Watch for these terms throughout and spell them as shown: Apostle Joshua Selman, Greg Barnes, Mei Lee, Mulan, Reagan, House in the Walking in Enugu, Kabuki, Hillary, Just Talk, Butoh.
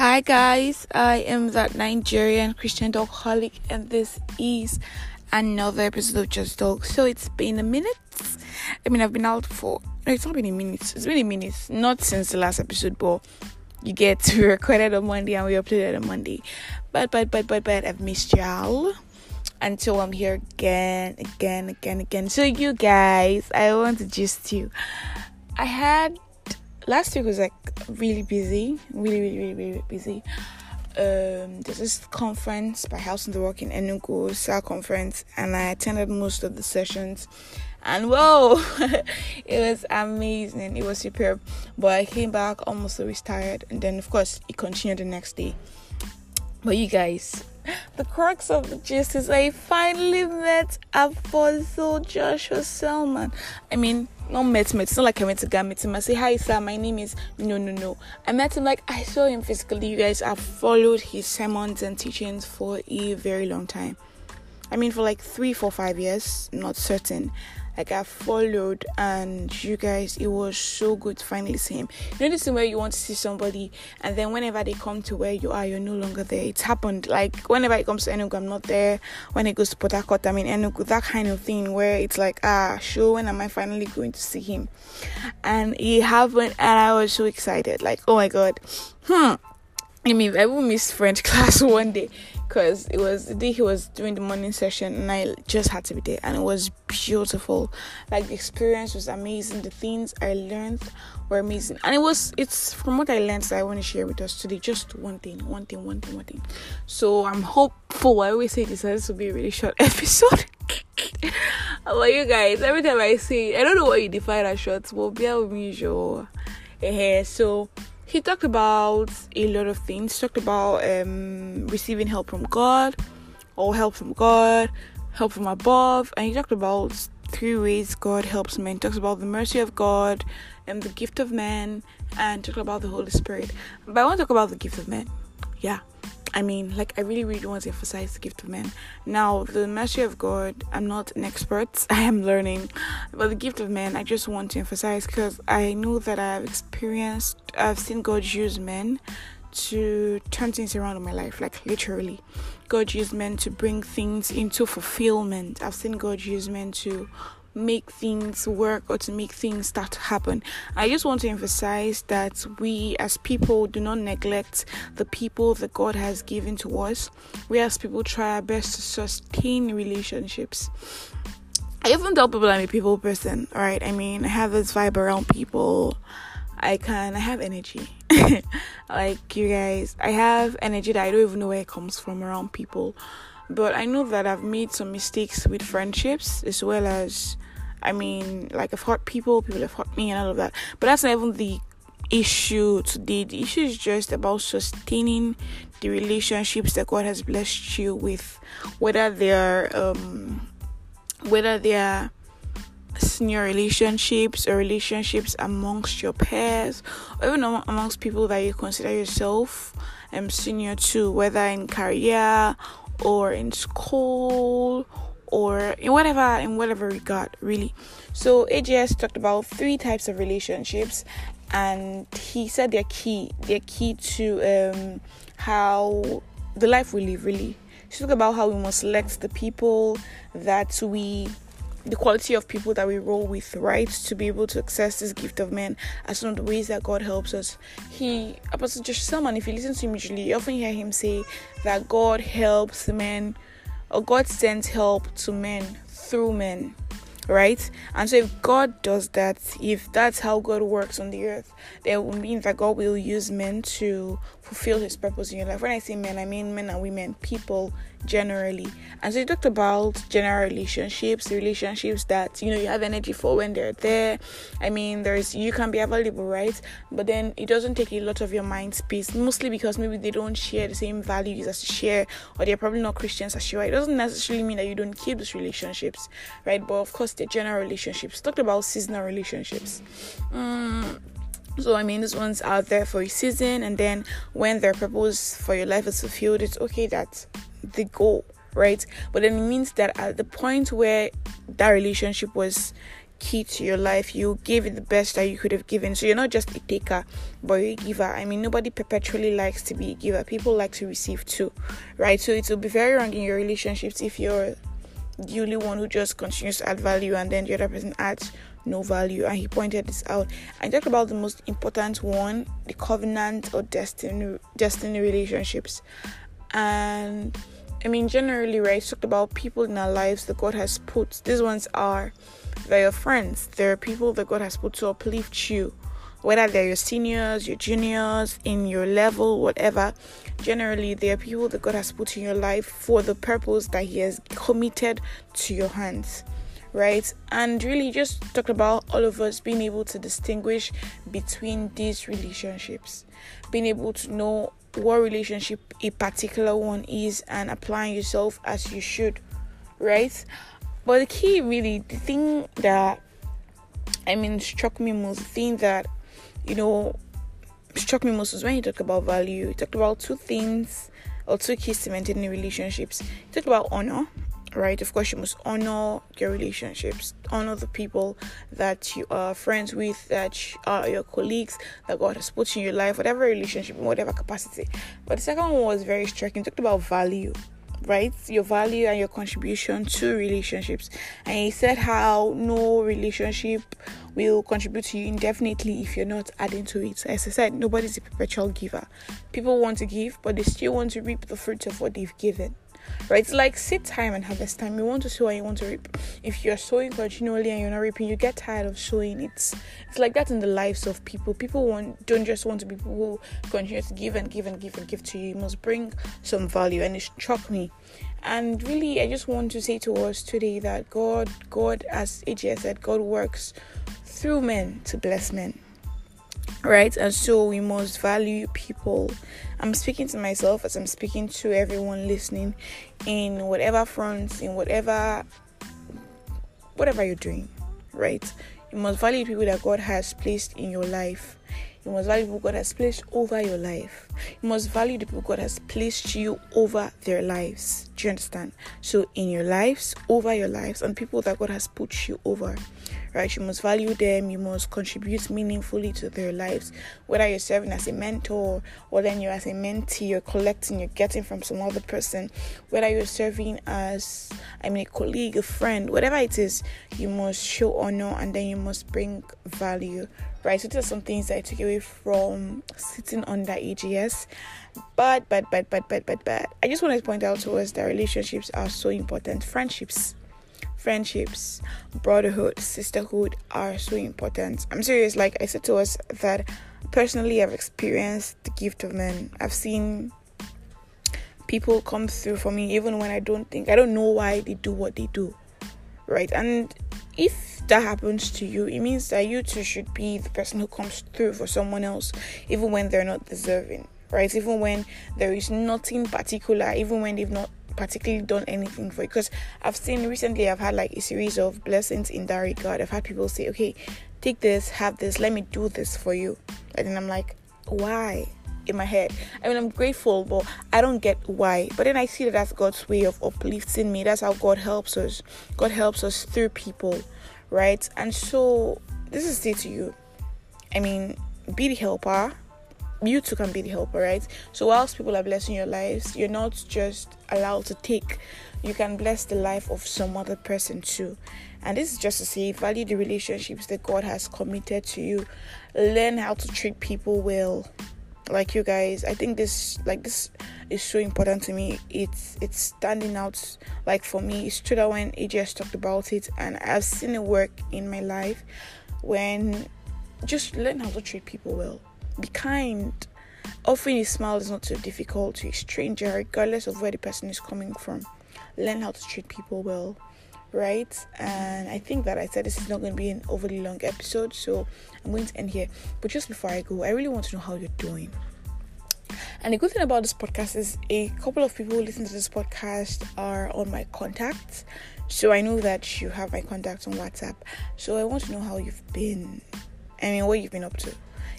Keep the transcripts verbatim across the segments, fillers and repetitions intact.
Hi guys, I am that Nigerian Christian Talkaholic, and this is another episode of Just Talk. So it's been a minute. I mean, I've been out for no, it's not been a minute. It's been a minute, not since the last episode, but you get to recorded on Monday and we uploaded on Monday. But but but but but I've missed y'all, and so I'm here again, again, again, again. So you guys, I want to gist you. I had. Last week was like really busy, really, really, really, really busy. Um, there's this conference by House in the Walking in Enugu, S A conference, and I attended most of the sessions. And whoa, it was amazing, it was superb. But I came back almost always tired, and then of course it continued the next day. But you guys, the crux of the gist is I finally met Apostle Joshua Selman. I mean, not met him. It's not like I went to go meet him. I say, hi, sir, my name is... No, no, no. I met him like I saw him physically. You guys, I've followed his sermons and teachings for a very long time. I mean, for like three, four, five years. Not certain. Like, I've followed, and you guys, it was so good to finally see him. You know, this is where you want to see somebody, and then whenever they come to where you are, you're no longer there. It's happened. Like, whenever it comes to Enugu, I'm not there. When it goes to Port Harcourt, I mean, Enugu, that kind of thing where it's like, ah, sure, when am I finally going to see him? And it happened, and I was so excited. Like, oh my God. Hmm. I mean, I will miss French class one day, because it was the day he was doing the morning session, and I just had to be there, and it was beautiful. Like, the experience was amazing. The things I learned were amazing, and it was it's from what I learned that I want to share with us today. Just one thing, one thing, one thing, one thing. So I'm hopeful. I always say this, this will be a really short episode. But you guys, every time I say, I don't know what you define as short, but bear with me, sure. So. He talked about a lot of things. He talked about um, receiving help from God, or help from God, help from above. And he talked about three ways God helps men. He talks about the mercy of God, and the gift of man, and talked about the Holy Spirit. But I want to talk about the gift of man. Yeah. I mean, like, I really, really want to emphasize the gift of men. Now, the mercy of God, I'm not an expert. I am learning. But the gift of men, I just want to emphasize, because I know that I have experienced, I've seen God use men to turn things around in my life. Like, literally. God used men to bring things into fulfillment. I've seen God use men to make things work, or to make things start to happen. I just want to emphasize that we as people do not neglect the people that God has given to us. We as people try our best to sustain relationships. I even tell people I'm a people person, right? I mean, I have this vibe around people. I can, I have energy. Like, you guys, I have energy that I don't even know where it comes from around people. But I know that I've made some mistakes with friendships, as well as, I mean, like, I've hurt people, people have hurt me, and all of that. But that's not even the issue today. The issue is just about sustaining the relationships that God has blessed you with, whether they are, um, whether they are senior relationships, or relationships amongst your peers, or even amongst people that you consider yourself um, senior to, whether in career, or in school, or in whatever in whatever regard, really. So A G S talked about three types of relationships, and he said they're key they're key to um how the life we live, really. He talked about how we must select the people that we the quality of people that we roll with, right, to be able to access this gift of men as one of the ways that God helps us. He, Apostle Joshua Selman, if you listen to him usually, you often hear him say that God helps men, or God sends help to men through men, right? And so if God does that, if that's how God works on the earth, then it will mean that God will use men to fulfill his purpose in your life. When I say men, I mean men and women, people generally. And so you talked about general relationships, relationships that, you know, you have energy for when they're there. I mean, there's you can be available, right? But then it doesn't take a lot of your mind space, mostly because maybe they don't share the same values as you share, or they're probably not Christians as you are. It doesn't necessarily mean that you don't keep those relationships, right? But of course, they're general relationships. Talked about seasonal relationships. Mm. So, I mean, these ones are there for a season, and then when their purpose for your life is fulfilled, it's okay that they go, right? But then it means that at the point where that relationship was key to your life. You gave it the best that you could have given. So you're not just a taker, but you're a giver. I mean, nobody perpetually likes to be a giver. People like to receive too, right? So it will be very wrong in your relationships if you're the only one who just continues to add value and then the other person adds no value. And he pointed this out. I talked about the most important one, the covenant or destiny destiny relationships. And I mean, generally, right, it's talked about people in our lives that God has put. These ones are, they're your friends. They're people that God has put to uplift you, whether they're your seniors, your juniors, in your level, whatever. Generally, they are people that God has put in your life for the purpose that He has committed to your hands, right? And really just talked about all of us being able to distinguish between these relationships, being able to know what relationship a particular one is and applying yourself as you should, right? But the key, really, the thing that I mean struck me most, the thing that you know struck me most was when you talk about value. You talked about two things or two keys to maintaining relationships. You talked about honor, right? Of course, you must honor your relationships, honor the people that you are friends with, that are your colleagues, that God has put in your life, whatever relationship, in whatever capacity. But the second one was very striking. You talked about value, right? Your value and your contribution to relationships. And he said how no relationship will contribute to you indefinitely if you're not adding to it. As I said, nobody's a perpetual giver. People want to give, but they still want to reap the fruits of what they've given, right? It's like seed time and harvest time. You want to sow and you want to reap. If you're sowing continually and you're not reaping, you get tired of sowing. It's it's like that in the lives of people. People want don't just want to be people who continue to give and give and give and give to you. You must bring some value. And it struck me. And really, I just want to say to us today that God God as A J said, God works through men to bless men, right? And so we must value people. I'm speaking to myself as I'm speaking to everyone listening, in whatever fronts, in whatever whatever you're doing, right? You must value people that God has placed in your life. You must value people God has placed over your life. You must value the people God has placed you over their lives. Do you understand? So in your lives, over your lives, and people that God has put you over, right? You must value them. You must contribute meaningfully to their lives. Whether you're serving as a mentor, or then you're as a mentee, you're collecting, you're getting from some other person. Whether you're serving as, I mean, a colleague, a friend, whatever it is, you must show honor and then you must bring value, right? So these are some things that I took away from sitting under A G S. But, but, but, but, but, but, but, I just want to point out to us that relationships are so important. Friendships. Friendships, brotherhood, sisterhood are so important. I'm serious. Like I said to us, that personally I've experienced the gift of men. I've seen people come through for me even when I don't think, I don't know why they do what they do, right? And if that happens to you, it means that you too should be the person who comes through for someone else, even when they're not deserving, right? Even when there is nothing particular, even when they've not particularly done anything for it. Because I've seen recently, I've had like a series of blessings in that regard. I've had people say, okay, take this, have this, let me do this for you. And then I'm like, why? In my head, I mean, I'm grateful, but I don't get why. But then I see that that's God's way of uplifting me. That's how God helps us. God helps us through people, right? And so this is it to you. I mean, be the helper. You too can be the helper, right? So whilst people are blessing your lives, you're not just allowed to take. You can bless the life of some other person too. And this is just to say, value the relationships that God has committed to you. Learn how to treat people well. Like you guys, I think this, like this is so important to me. It's it's standing out. Like for me, it's true that when A J S talked about it, and I've seen it work in my life. When just learn how to treat people well. Be kind. Offering a smile is not so difficult to a stranger, regardless of where the person is coming from. Learn how to treat people well, right? And I think that I said this is not going to be an overly long episode, so I'm going to end here. But just before I go, I really want to know how you're doing. And the good thing about this podcast is a couple of people who listen to this podcast are on my contacts. So I know that you have my contacts on WhatsApp. So I want to know how you've been. I mean, what you've been up to.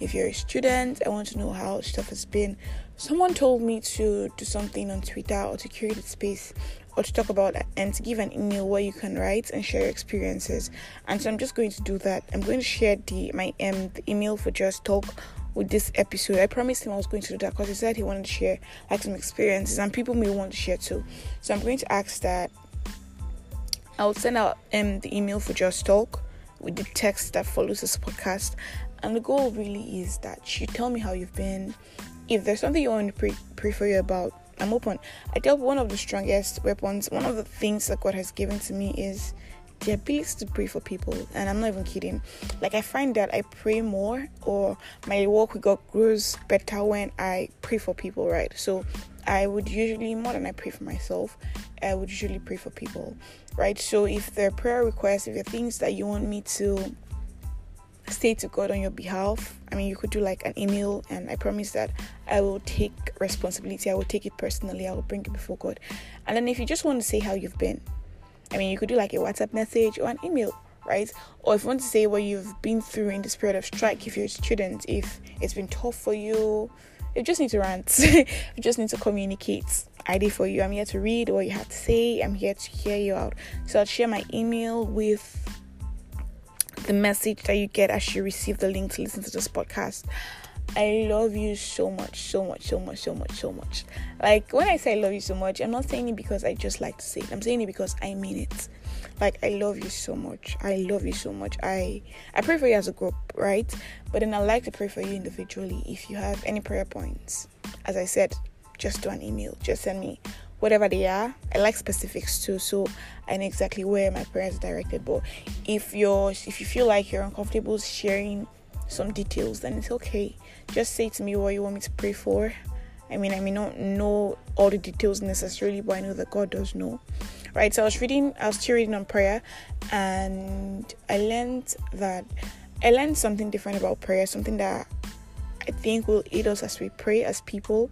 If you're a student, I want to know how stuff has been. Someone told me to do something on Twitter or to curate the space or to talk about and to give an email where you can write and share your experiences. And so I'm just going to do that. I'm going to share the my um, the email for Just Talk with this episode. I promised him I was going to do that because he said he wanted to share like some experiences and people may want to share too. So I'm going to ask that I'll send out um the email for Just Talk with the text that follows this podcast. And the goal really is that you tell me how you've been. If there's something you want me to pray, pray for you about, I'm open. I tell one of the strongest weapons, one of the things that God has given to me is the ability to pray for people. And I'm not even kidding. Like, I find that I pray more or my walk with God grows better when I pray for people, right? So I would usually, more than I pray for myself, I would usually pray for people, right? So if there are prayer requests, if there are things that you want me to say to God on your behalf, I mean, you could do like an email, and I promise that I will take responsibility. I will take it personally. I will bring it before God. And then if you just want to say how you've been, I mean, you could do like a WhatsApp message or an email, right? Or if you want to say what you've been through in this period of strike, if you're a student, if it's been tough for you, you just need to rant. You just need to communicate. I did for you. I'm here to read what you have to say. I'm here to hear you out. So I'll share my email with the message that you get as you receive the link to listen to this podcast. I love you so much, so much, so much, so much, so much. Like, when I say I love you so much, I'm not saying it because I just like to say it. I'm saying it because I mean it. Like, I love you so much. I love you so much. I I pray for you as a group, right? But then I like to pray for you individually. If you have any prayer points, as I said, just do an email. Just send me whatever they are. I like specifics too, so I know exactly where my prayers are directed. But if you're if you feel like you're uncomfortable sharing some details, then it's okay. Just say to me what you want me to pray for. I mean, I may not know all the details necessarily, but I know that God does know, right? So I was reading, I was still reading on prayer, and I learned that I learned something different about prayer, something that I think will aid us as we pray as people.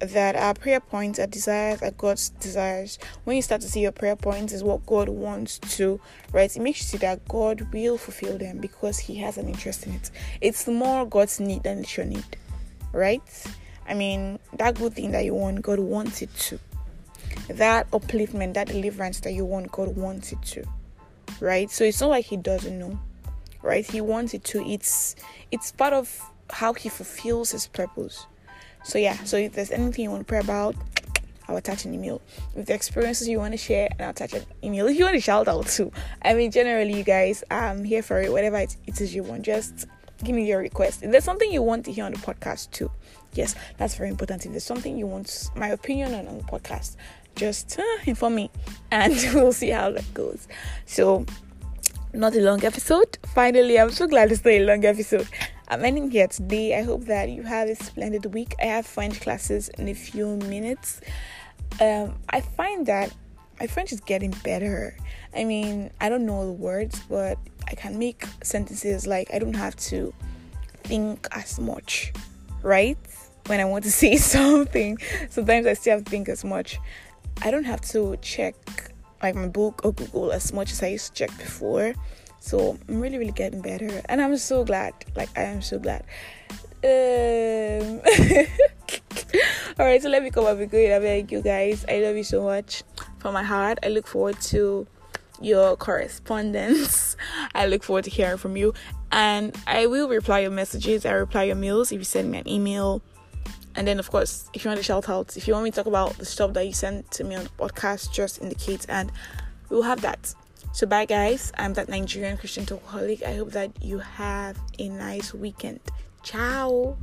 That our prayer points, our desires, are God's desires. When you start to see your prayer points is what God wants to, right? It makes you see that God will fulfill them because He has an interest in it. It's more God's need than it's your need, right? I mean, that good thing that you want, God wants it to. That upliftment, that deliverance that you want, God wants it to, right? So it's not like He doesn't know, right? He wants it to. It's it's part of how He fulfills His purpose. So yeah, so if there's anything you want to pray about, I'll attach an email. If the experiences you want to share, and I'll attach an email. If you want to shout out too, I mean, generally, you guys, I'm here for it. Whatever it, it is you want, just give me your request. If there's something you want to hear on the podcast too, yes, that's very important. If there's something you want, my opinion on, on the podcast, just uh, inform me, and we'll see how that goes. So, not a long episode. Finally, I'm so glad it's not a long episode. I'm ending here today. I hope that you have a splendid week. I have French classes in a few minutes. Um, I find that my French is getting better. I mean, I don't know the words, but I can make sentences. Like, I don't have to think as much, right? When I want to say something, sometimes I still have to think as much. I don't have to check like my book or Google as much as I used to check before. So I'm really, really getting better. And I'm so glad. Like, I am so glad. Um, Alright, so let me come up with good. I beg you guys. I love you so much from my heart. I look forward to your correspondence. I look forward to hearing from you. And I will reply your messages. I reply your mails if you send me an email. And then, of course, if you want to shout out, if you want me to talk about the stuff that you sent to me on the podcast, just indicate and we'll have that. So bye guys, I'm that Nigerian Christian Talkaholic. I hope that you have a nice weekend. Ciao.